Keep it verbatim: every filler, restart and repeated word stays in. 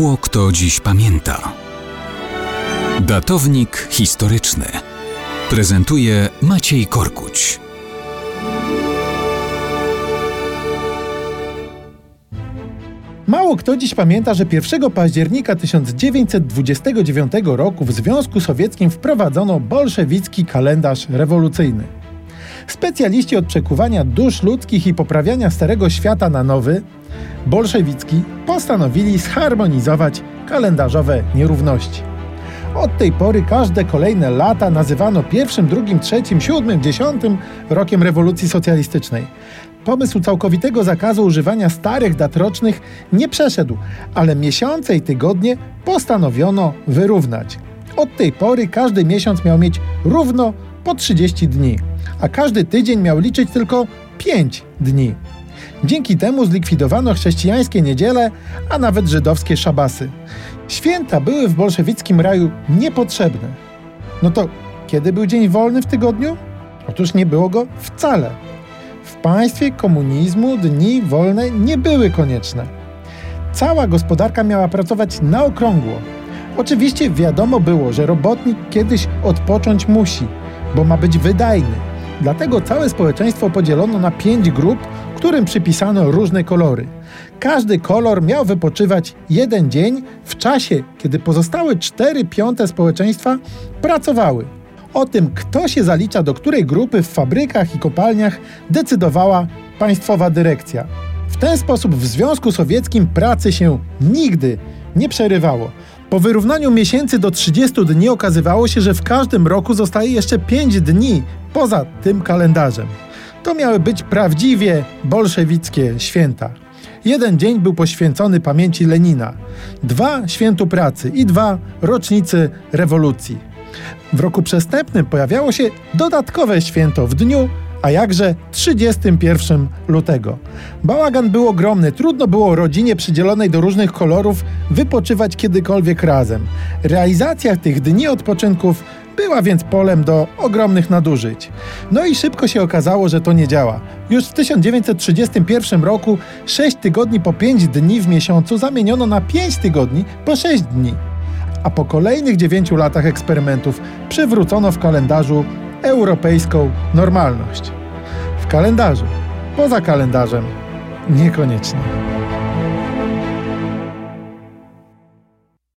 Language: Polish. Mało kto dziś pamięta. Datownik historyczny prezentuje Maciej Korkuć. Mało kto dziś pamięta, że pierwszego października tysiąc dziewięćset dwudziestego dziewiątego roku w Związku Sowieckim wprowadzono bolszewicki kalendarz rewolucyjny. Specjaliści od przekuwania dusz ludzkich i poprawiania starego świata na nowy, bolszewicki, postanowili zharmonizować kalendarzowe nierówności. Od tej pory każde kolejne lata nazywano pierwszym, drugim, trzecim, siódmym, dziesiątym rokiem rewolucji socjalistycznej. Pomysł całkowitego zakazu używania starych dat rocznych nie przeszedł, ale miesiące i tygodnie postanowiono wyrównać. Od tej pory każdy miesiąc miał mieć równo po trzydzieści dni, a każdy tydzień miał liczyć tylko pięć dni. Dzięki temu zlikwidowano chrześcijańskie niedziele, a nawet żydowskie szabasy. Święta były w bolszewickim raju niepotrzebne. No to kiedy był dzień wolny w tygodniu? Otóż nie było go wcale. W państwie komunizmu dni wolne nie były konieczne. Cała gospodarka miała pracować na okrągło. Oczywiście wiadomo było, że robotnik kiedyś odpocząć musi, bo ma być wydajny. Dlatego całe społeczeństwo podzielono na pięć grup, którym przypisano różne kolory. Każdy kolor miał wypoczywać jeden dzień w czasie, kiedy pozostałe cztery piąte społeczeństwa pracowały. O tym, kto się zalicza do której grupy w fabrykach i kopalniach, decydowała państwowa dyrekcja. W ten sposób w Związku Sowieckim pracy się nigdy nie przerywało. Po wyrównaniu miesięcy do trzydziestu dni okazywało się, że w każdym roku zostaje jeszcze pięć dni poza tym kalendarzem. To miały być prawdziwie bolszewickie święta. Jeden dzień był poświęcony pamięci Lenina, dwa świętu pracy i dwa rocznicy rewolucji. W roku przestępnym pojawiało się dodatkowe święto w dniu, a jakże trzydziestego pierwszego lutego. Bałagan był ogromny, trudno było rodzinie przydzielonej do różnych kolorów wypoczywać kiedykolwiek razem. Realizacja tych dni odpoczynków była więc polem do ogromnych nadużyć. No i szybko się okazało, że to nie działa. Już w tysiąc dziewięćset trzydziestym pierwszym roku sześć tygodni po pięć dni w miesiącu zamieniono na pięć tygodni po sześć dni. A po kolejnych dziewięciu latach eksperymentów przywrócono w kalendarzu europejską normalność. W kalendarzu, poza kalendarzem, niekoniecznie.